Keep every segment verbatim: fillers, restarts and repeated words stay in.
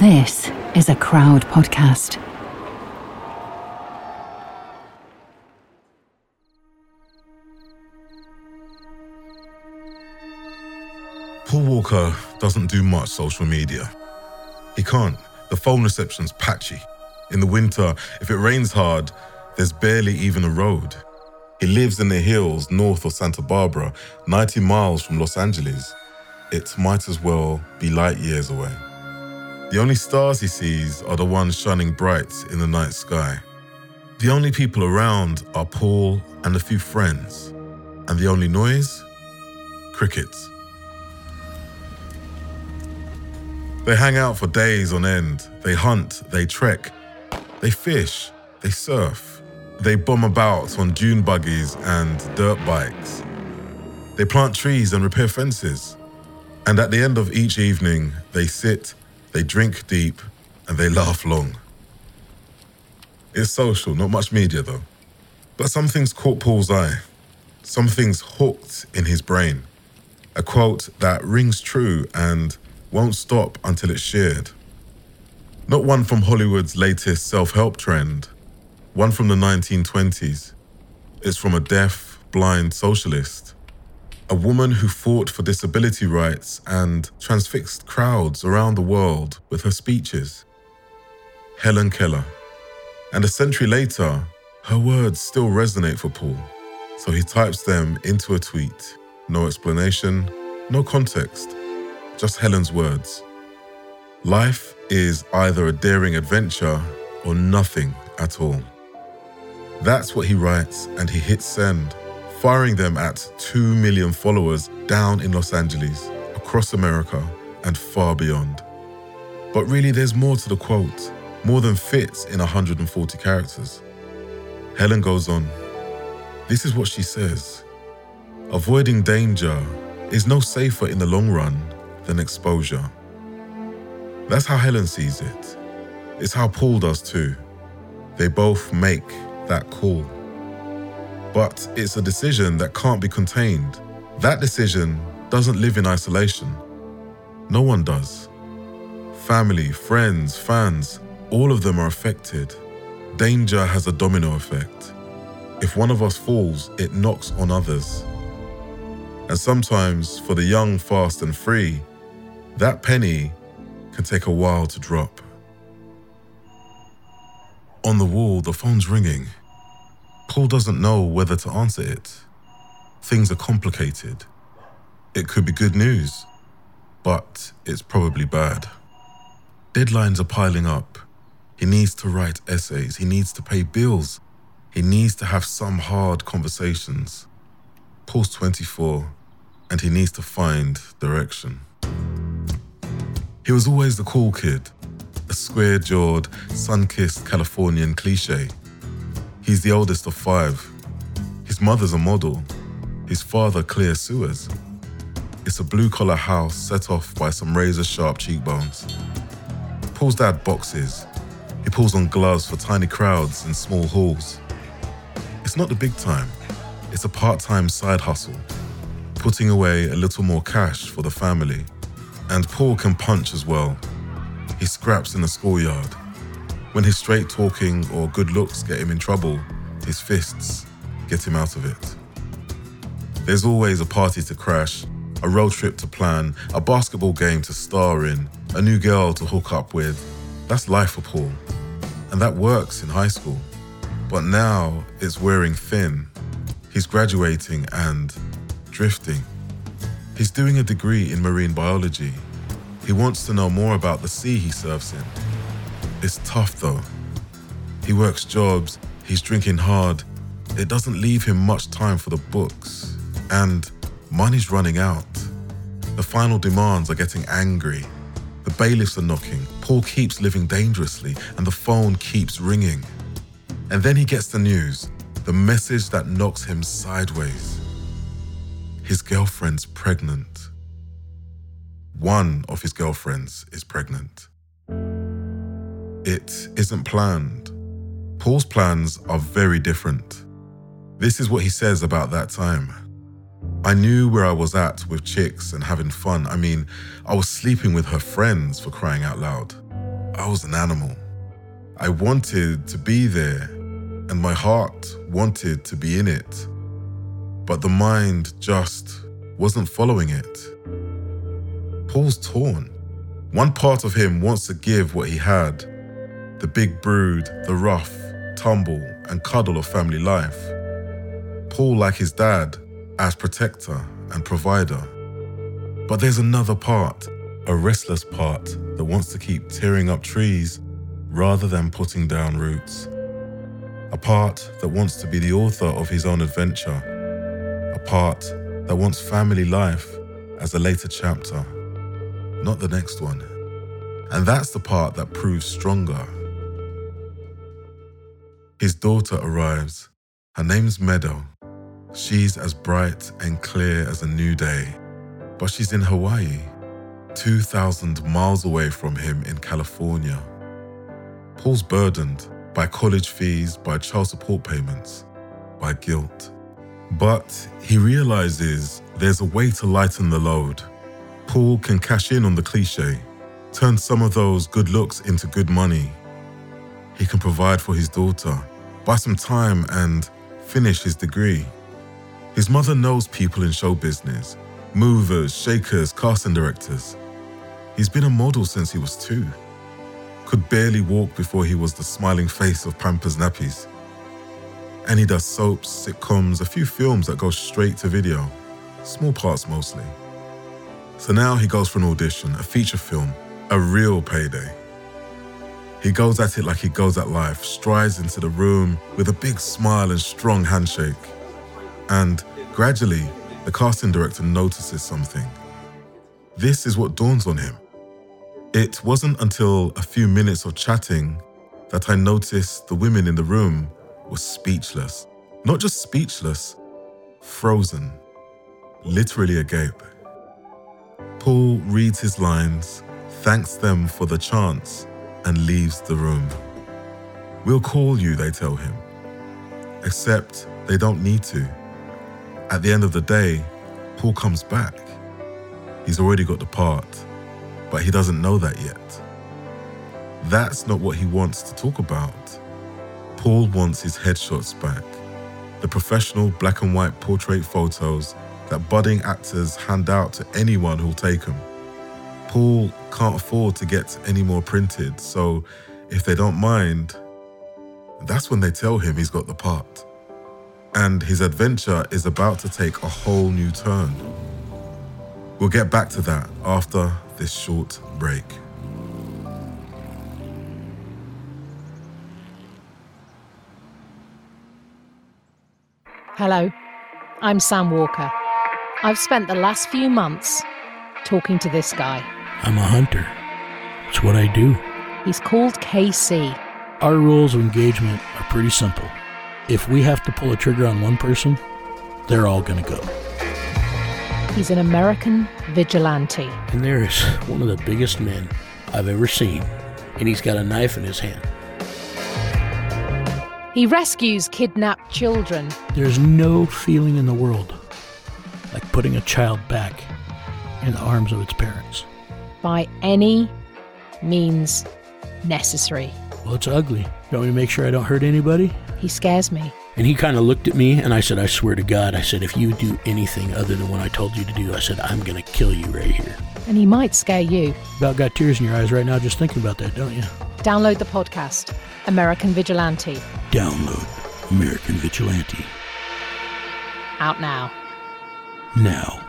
This is a Crowd podcast. Paul Walker doesn't do much social media. He can't. The phone reception's patchy. In the winter, if it rains hard, there's barely even a road. He lives in the hills north of Santa Barbara, ninety miles from Los Angeles. It might as well be light years away. The only stars he sees are the ones shining bright in the night sky. The only people around are Paul and a few friends. And the only noise? Crickets. They hang out for days on end. They hunt, they trek, they fish, they surf. They bomb about on dune buggies and dirt bikes. They plant trees and repair fences. And at the end of each evening, they sit, they drink deep, and they laugh long. It's social, not much media though. But something's caught Paul's eye. Something's hooked in his brain. A quote that rings true and won't stop until it's shared. Not one from Hollywood's latest self-help trend, one from the nineteen twenties. It's from a deaf, blind socialist. A woman who fought for disability rights and transfixed crowds around the world with her speeches. Helen Keller. And a century later, her words still resonate for Paul. So he types them into a tweet. No explanation, no context, just Helen's words. Life is either a daring adventure or nothing at all. That's what he writes, and he hits send, firing them at two million followers down in Los Angeles, across America, and far beyond. But really, there's more to the quote, more than fits in one hundred forty characters. Helen goes on. This is what she says. Avoiding danger is no safer in the long run than exposure. That's how Helen sees it. It's how Paul does too. They both make that call. But it's a decision that can't be contained. That decision doesn't live in isolation. No one does. Family, friends, fans, all of them are affected. Danger has a domino effect. If one of us falls, it knocks on others. And sometimes, for the young, fast and free, that penny can take a while to drop. On the wall, the phone's ringing. Paul doesn't know whether to answer it. Things are complicated. It could be good news, but it's probably bad. Deadlines are piling up. He needs to write essays. He needs to pay bills. He needs to have some hard conversations. Paul's twenty-four, and he needs to find direction. He was always the cool kid, a square-jawed, sun-kissed Californian cliche. He's the oldest of five. His mother's a model. His father clears sewers. It's a blue-collar house set off by some razor-sharp cheekbones. Paul's dad boxes. He pulls on gloves for tiny crowds in small halls. It's not the big time. It's a part-time side hustle, putting away a little more cash for the family. And Paul can punch as well. He scraps in the schoolyard. When his straight talking or good looks get him in trouble, his fists get him out of it. There's always a party to crash, a road trip to plan, a basketball game to star in, a new girl to hook up with. That's life for Paul. And that works in high school. But now it's wearing thin. He's graduating and drifting. He's doing a degree in marine biology. He wants to know more about the sea he surfs in. It's tough though. He works jobs, he's drinking hard. It doesn't leave him much time for the books. And money's running out. The final demands are getting angry. The bailiffs are knocking. Paul keeps living dangerously and the phone keeps ringing. And then he gets the news, the message that knocks him sideways. His girlfriend's pregnant. One of his girlfriends is pregnant. It isn't planned. Paul's plans are very different. This is what he says about that time. I knew where I was at with chicks and having fun. I mean, I was sleeping with her friends, for crying out loud. I was an animal. I wanted to be there, and my heart wanted to be in it. But the mind just wasn't following it. Paul's torn. One part of him wants to give what he had, the big brood, the rough, tumble, and cuddle of family life. Paul, like his dad, as protector and provider. But there's another part, a restless part that wants to keep tearing up trees rather than putting down roots. A part that wants to be the author of his own adventure. A part that wants family life as a later chapter, not the next one. And that's the part that proves stronger. His daughter arrives. Her name's Meadow. She's as bright and clear as a new day, but she's in Hawaii, two thousand miles away from him in California. Paul's burdened by college fees, by child support payments, by guilt. But he realizes there's a way to lighten the load. Paul can cash in on the cliche, turn some of those good looks into good money. He can provide for his daughter, buy some time and finish his degree. His mother knows people in show business, movers, shakers, casting directors. He's been a model since he was two. Could barely walk before he was the smiling face of Pampers nappies. And he does soaps, sitcoms, a few films that go straight to video, small parts mostly. So now he goes for an audition, a feature film, a real payday. He goes at it like he goes at life, strides into the room with a big smile and strong handshake. And gradually, the casting director notices something. This is what dawns on him. It wasn't until a few minutes of chatting that I noticed the women in the room were speechless. Not just speechless, frozen, literally agape. Paul reads his lines, thanks them for the chance, and leaves the room. We'll call you, they tell him. Except they don't need to. At the end of the day, Paul comes back. He's already got the part, but he doesn't know that yet. That's not what he wants to talk about. Paul wants his headshots back, the professional black and white portrait photos that budding actors hand out to anyone who'll take them. Paul can't afford to get any more printed, so if they don't mind, that's when they tell him he's got the part. And his adventure is about to take a whole new turn. We'll get back to that after this short break. Hello, I'm Sam Walker. I've spent the last few months talking to this guy. I'm a hunter. It's what I do. He's called K C. Our rules of engagement are pretty simple. If we have to pull a trigger on one person, they're all going to go. He's an American vigilante. And there is one of the biggest men I've ever seen, and he's got a knife in his hand. He rescues kidnapped children. There's no feeling in the world like putting a child back in the arms of its parents. By any means necessary. Well, it's ugly. You want me to make sure I don't hurt anybody? He scares me. And he kind of looked at me, and I said, I swear to God, I said, if you do anything other than what I told you to do, I said, I'm going to kill you right here. And he might scare you. About got tears in your eyes right now just thinking about that, don't you? Download the podcast, American Vigilante. Download American Vigilante. Out now. Now.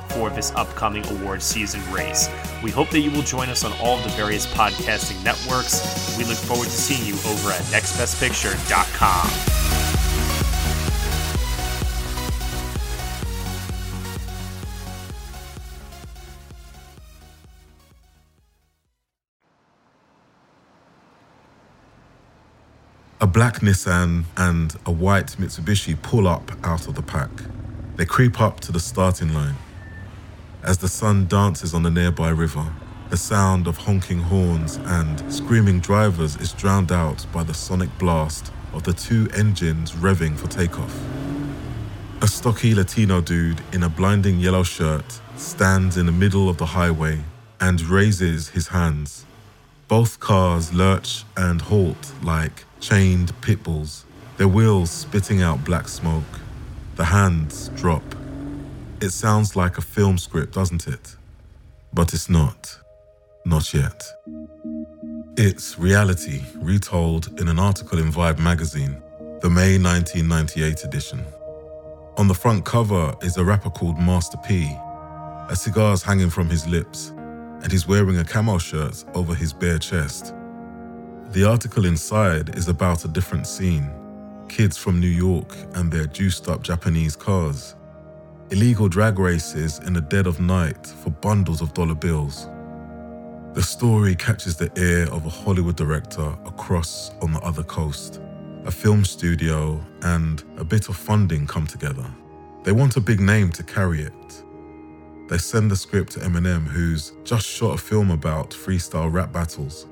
for this upcoming award season race. We hope that you will join us on all of the various podcasting networks. We look forward to seeing you over at next best picture dot com. A black Nissan and a white Mitsubishi pull up out of the pack. They creep up to the starting line. As the sun dances on the nearby river, the sound of honking horns and screaming drivers is drowned out by the sonic blast of the two engines revving for takeoff. A stocky Latino dude in a blinding yellow shirt stands in the middle of the highway and raises his hands. Both cars lurch and halt like chained pit bulls, their wheels spitting out black smoke. The hands drop. It sounds like a film script, doesn't it? But it's not. Not yet. It's reality, retold in an article in Vibe magazine, the May nineteen ninety-eight edition. On the front cover is a rapper called Master P. A cigar's hanging from his lips, and he's wearing a camo shirt over his bare chest. The article inside is about a different scene. Kids from New York and their juiced-up Japanese cars. Illegal drag races in the dead of night for bundles of dollar bills. The story catches the ear of a Hollywood director across on the other coast. A film studio and a bit of funding come together. They want a big name to carry it. They send the script to Eminem, who's just shot a film about freestyle rap battles.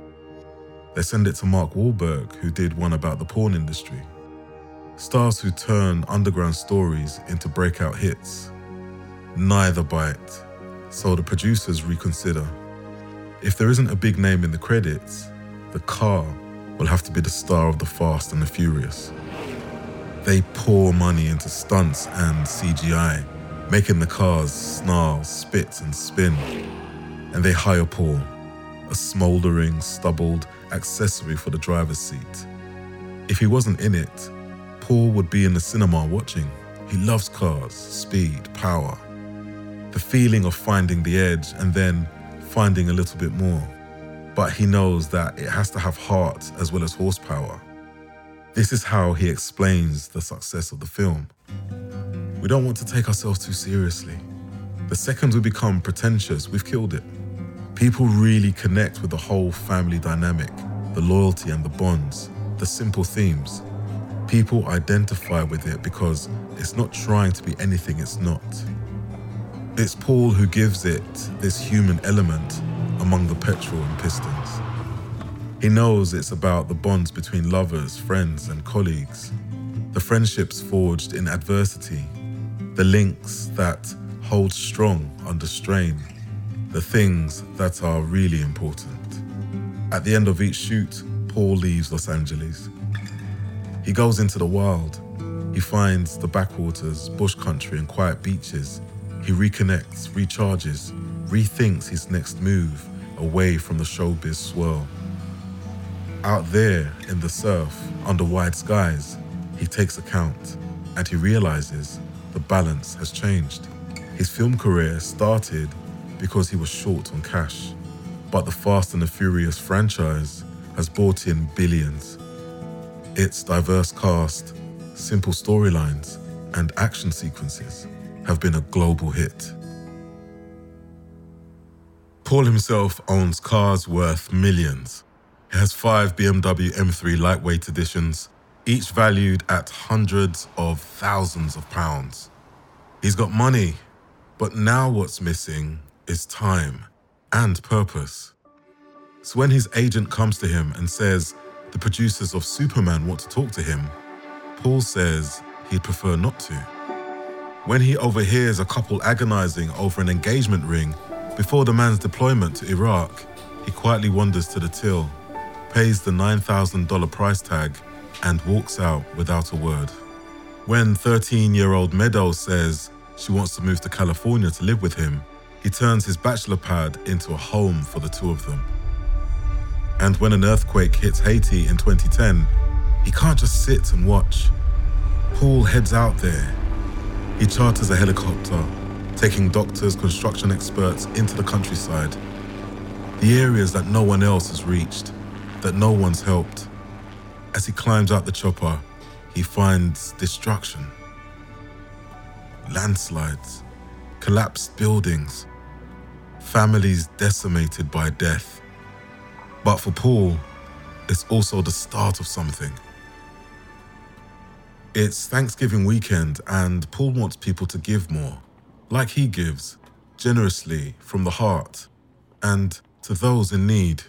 They send it to Mark Wahlberg, who did one about the porn industry. Stars who turn underground stories into breakout hits. Neither bite, so the producers reconsider. If there isn't a big name in the credits, the car will have to be the star of the Fast and the Furious. They pour money into stunts and C G I, making the cars snarl, spit and spin. And they hire Paul, a smoldering, stubbled accessory for the driver's seat. If he wasn't in it, Paul would be in the cinema watching. He loves cars, speed, power. The feeling of finding the edge and then finding a little bit more. But he knows that it has to have heart as well as horsepower. This is how he explains the success of the film. We don't want to take ourselves too seriously. The second we become pretentious, we've killed it. People really connect with the whole family dynamic, the loyalty and the bonds, the simple themes. People identify with it because it's not trying to be anything it's not. It's Paul who gives it this human element among the petrol and pistons. He knows it's about the bonds between lovers, friends, and colleagues, the friendships forged in adversity, the links that hold strong under strain, the things that are really important. At the end of each shoot, Paul leaves Los Angeles. He goes into the wild. He finds the backwaters, bush country, and quiet beaches. He reconnects, recharges, rethinks his next move away from the showbiz swirl. Out there in the surf, under wide skies, he takes account and he realizes the balance has changed. His film career started because he was short on cash, but the Fast and the Furious franchise has brought in billions. Its diverse cast, simple storylines, and action sequences have been a global hit. Paul himself owns cars worth millions. He has five B M W M three lightweight editions, each valued at hundreds of thousands of pounds. He's got money, but now what's missing is time and purpose. So when his agent comes to him and says the producers of Superman want to talk to him, Paul says he'd prefer not to. When he overhears a couple agonizing over an engagement ring before the man's deployment to Iraq, he quietly wanders to the till, pays the nine thousand dollars price tag, and walks out without a word. When thirteen-year-old Meadow says she wants to move to California to live with him, he turns his bachelor pad into a home for the two of them. And when an earthquake hits Haiti in twenty ten, he can't just sit and watch. Paul heads out there. He charters a helicopter, taking doctors, construction experts into the countryside, the areas that no one else has reached, that no one's helped. As he climbs out the chopper, he finds destruction. Landslides, collapsed buildings, families decimated by death. But for Paul, it's also the start of something. It's Thanksgiving weekend, and Paul wants people to give more, like he gives, generously, from the heart, and to those in need.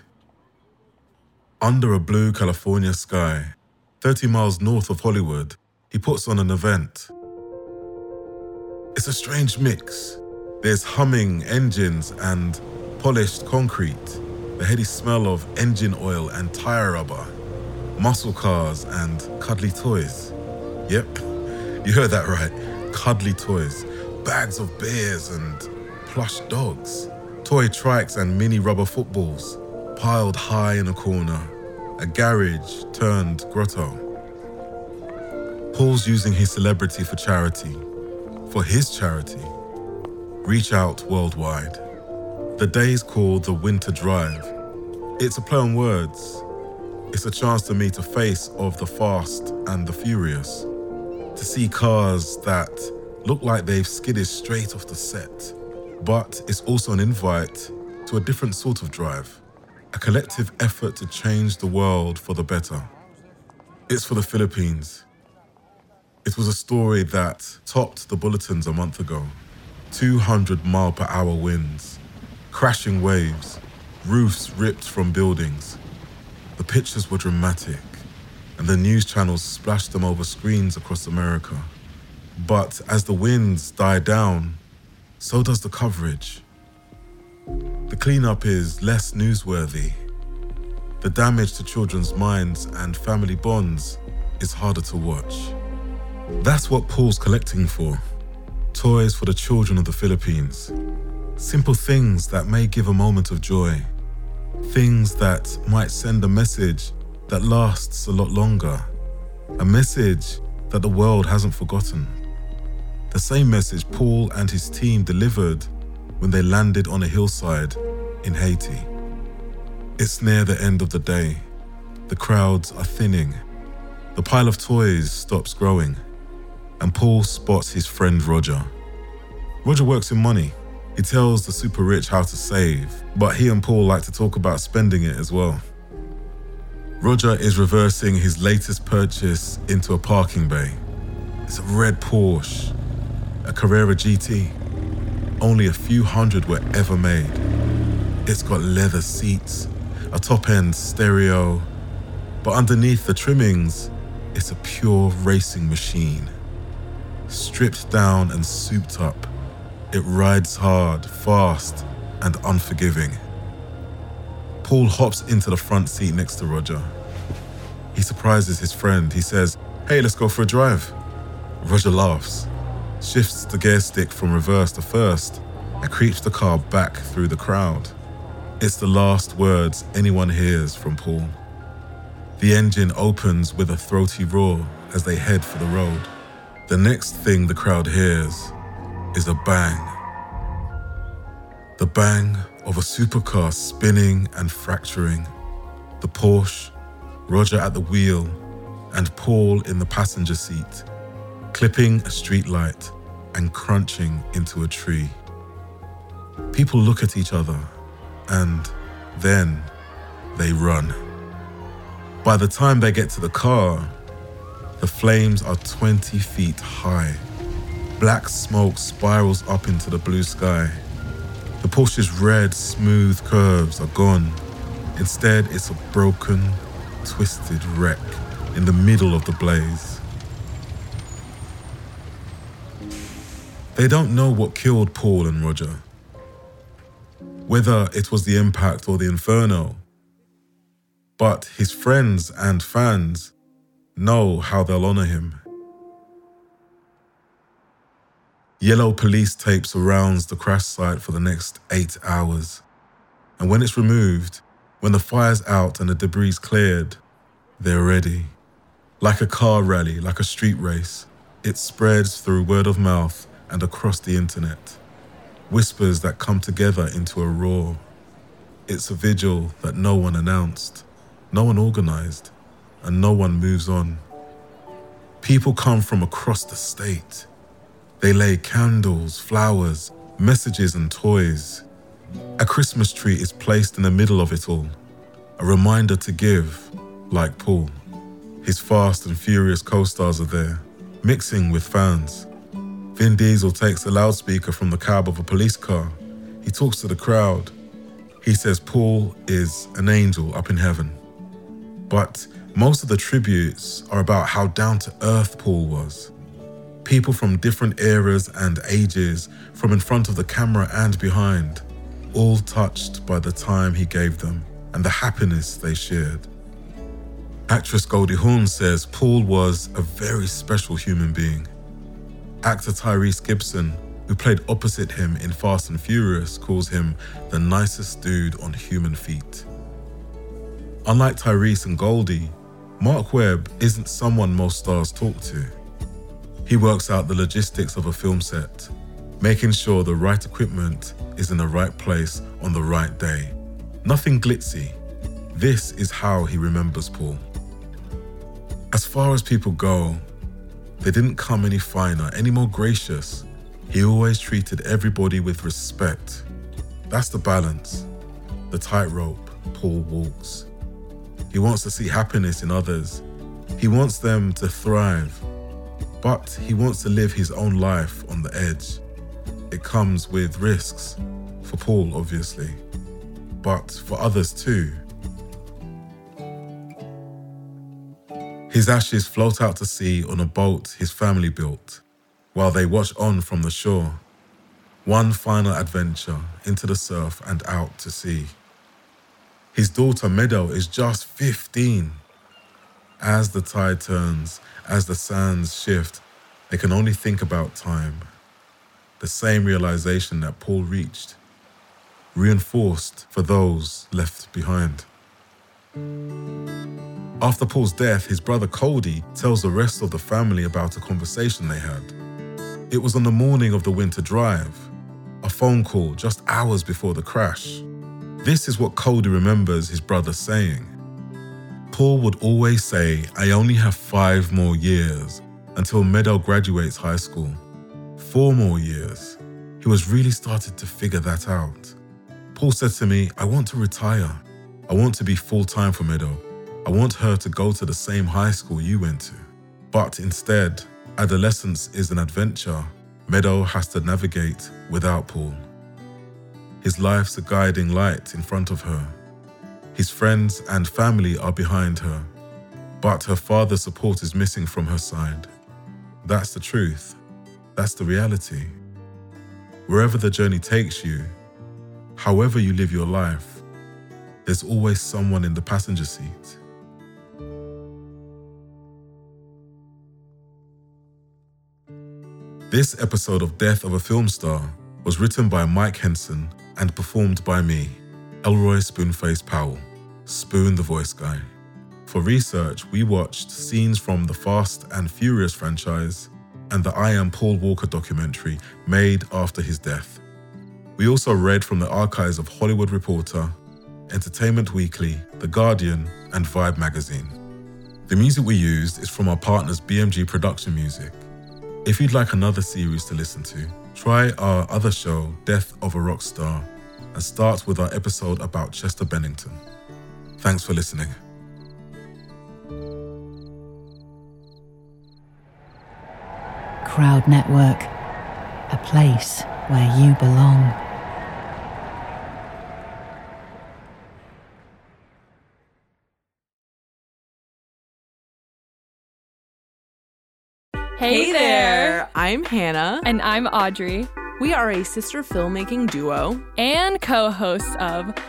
Under a blue California sky, thirty miles north of Hollywood, he puts on an event. It's a strange mix. There's humming engines and polished concrete, the heady smell of engine oil and tire rubber, muscle cars and cuddly toys. Yep, you heard that right, cuddly toys, bags of bears and plush dogs, toy trikes and mini rubber footballs, piled high in a corner, a garage turned grotto. Paul's using his celebrity for charity, for his charity, Reach Out Worldwide. The day's called the Winter Drive. It's a play on words. It's a chance to meet a face of the fast and the furious, to see cars that look like they've skidded straight off the set. But it's also an invite to a different sort of drive, a collective effort to change the world for the better. It's for the Philippines. It was a story that topped the bulletins a month ago. two hundred mile per hour winds, crashing waves, roofs ripped from buildings. The pictures were dramatic, and the news channels splashed them over screens across America. But as the winds die down, so does the coverage. The cleanup is less newsworthy. The damage to children's minds and family bonds is harder to watch. That's what Paul's collecting for. Toys for the children of the Philippines. Simple things that may give a moment of joy. Things that might send a message that lasts a lot longer. A message that the world hasn't forgotten. The same message Paul and his team delivered when they landed on a hillside in Haiti. It's near the end of the day. The crowds are thinning. The pile of toys stops growing, and Paul spots his friend Roger. Roger works in money. He tells the super rich how to save, but he and Paul like to talk about spending it as well. Roger is reversing his latest purchase into a parking bay. It's a red Porsche, a Carrera G T. Only a few hundred were ever made. It's got leather seats, a top-end stereo, but underneath the trimmings, it's a pure racing machine. Stripped down and souped up, it rides hard, fast, and unforgiving. Paul hops into the front seat next to Roger. He surprises his friend. He says, "Hey, let's go for a drive." Roger laughs, shifts the gear stick from reverse to first, and creeps the car back through the crowd. It's the last words anyone hears from Paul. The engine opens with a throaty roar as they head for the road. The next thing the crowd hears is a bang. The bang of a supercar spinning and fracturing. The Porsche, Roger at the wheel, and Paul in the passenger seat, clipping a streetlight and crunching into a tree. People look at each other, and then they run. By the time they get to the car, the flames are twenty feet high. Black smoke spirals up into the blue sky. The Porsche's red, smooth curves are gone. Instead, it's a broken, twisted wreck in the middle of the blaze. They don't know what killed Paul and Roger, whether it was the impact or the inferno. But his friends and fans know how they'll honor him. Yellow police tape surrounds the crash site for the next eight hours. And when it's removed, when the fire's out and the debris cleared, they're ready. Like a car rally, like a street race, it spreads through word of mouth and across the internet. Whispers that come together into a roar. It's a vigil that no one announced, no one organized, and no one moves on. People come from across the state. They lay candles, flowers, messages, and toys. A Christmas tree is placed in the middle of it all, a reminder to give, like Paul. His Fast and Furious co-stars are there, mixing with fans. Vin Diesel takes a loudspeaker from the cab of a police car. He talks to the crowd. He says Paul is an angel up in heaven. But most of the tributes are about how down-to-earth Paul was. People from different eras and ages, from in front of the camera and behind, all touched by the time he gave them and the happiness they shared. Actress Goldie Hawn says Paul was a very special human being. Actor Tyrese Gibson, who played opposite him in Fast and Furious, calls him the nicest dude on human feet. Unlike Tyrese and Goldie, Mark Webb isn't someone most stars talk to. He works out the logistics of a film set, making sure the right equipment is in the right place on the right day. Nothing glitzy. This is how he remembers Paul. As far as people go, they didn't come any finer, any more gracious. He always treated everybody with respect. That's the balance, the tightrope Paul walks. He wants to see happiness in others. He wants them to thrive, but he wants to live his own life on the edge. It comes with risks, for Paul obviously, but for others too. His ashes float out to sea on a boat his family built, while they watch on from the shore. One final adventure into the surf and out to sea. His daughter Meadow is just fifteen. As the tide turns, as the sands shift, they can only think about time. The same realization that Paul reached, reinforced for those left behind. After Paul's death, his brother Cody tells the rest of the family about a conversation they had. It was on the morning of the Winter Drive, a phone call just hours before the crash. This is what Cody remembers his brother saying. Paul would always say, "I only have five more years until Meadow graduates high school. Four more years." He was really started to figure that out. Paul said to me, "I want to retire. I want to be full-time for Meadow. I want her to go to the same high school you went to." But instead, adolescence is an adventure Meadow has to navigate without Paul. His life's a guiding light in front of her. His friends and family are behind her, but her father's support is missing from her side. That's the truth. That's the reality. Wherever the journey takes you, however you live your life, there's always someone in the passenger seat. This episode of Death of a Film Star was written by Mike Henson and performed by me, Elroy Spoonface Powell, Spoon the Voice Guy. For research, we watched scenes from the Fast and Furious franchise and the I Am Paul Walker documentary made after his death. We also read from the archives of Hollywood Reporter, Entertainment Weekly, The Guardian, and Vibe magazine. The music we used is from our partners B M G Production Music. If you'd like another series to listen to, try our other show, Death of a Rock Star, and start with our episode about Chester Bennington. Thanks for listening. Crowd Network, a place where you belong. Hey there! I'm Hannah. And I'm Audrey. We are a sister filmmaking duo and co-hosts of Sleepover,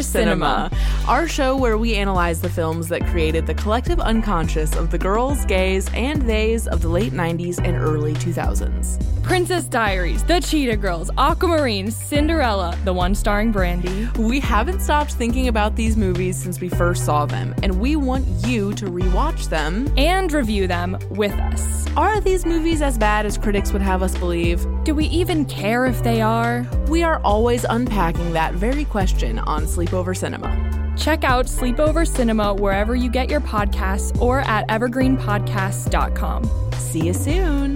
Sleepover Cinema, our show where we analyze the films that created the collective unconscious of the girls, gays, and theys of the late nineties and early two thousands. Princess Diaries, The Cheetah Girls, Aquamarine, Cinderella, the one starring Brandy. We haven't stopped thinking about these movies since we first saw them, and we want you to rewatch them and review them with us. Are these movies as bad as critics would have us believe? Do we even care if they are? We are always unpacking that very question on Sleepover Cinema. Check out Sleepover Cinema wherever you get your podcasts or at evergreen podcasts dot com. See you soon.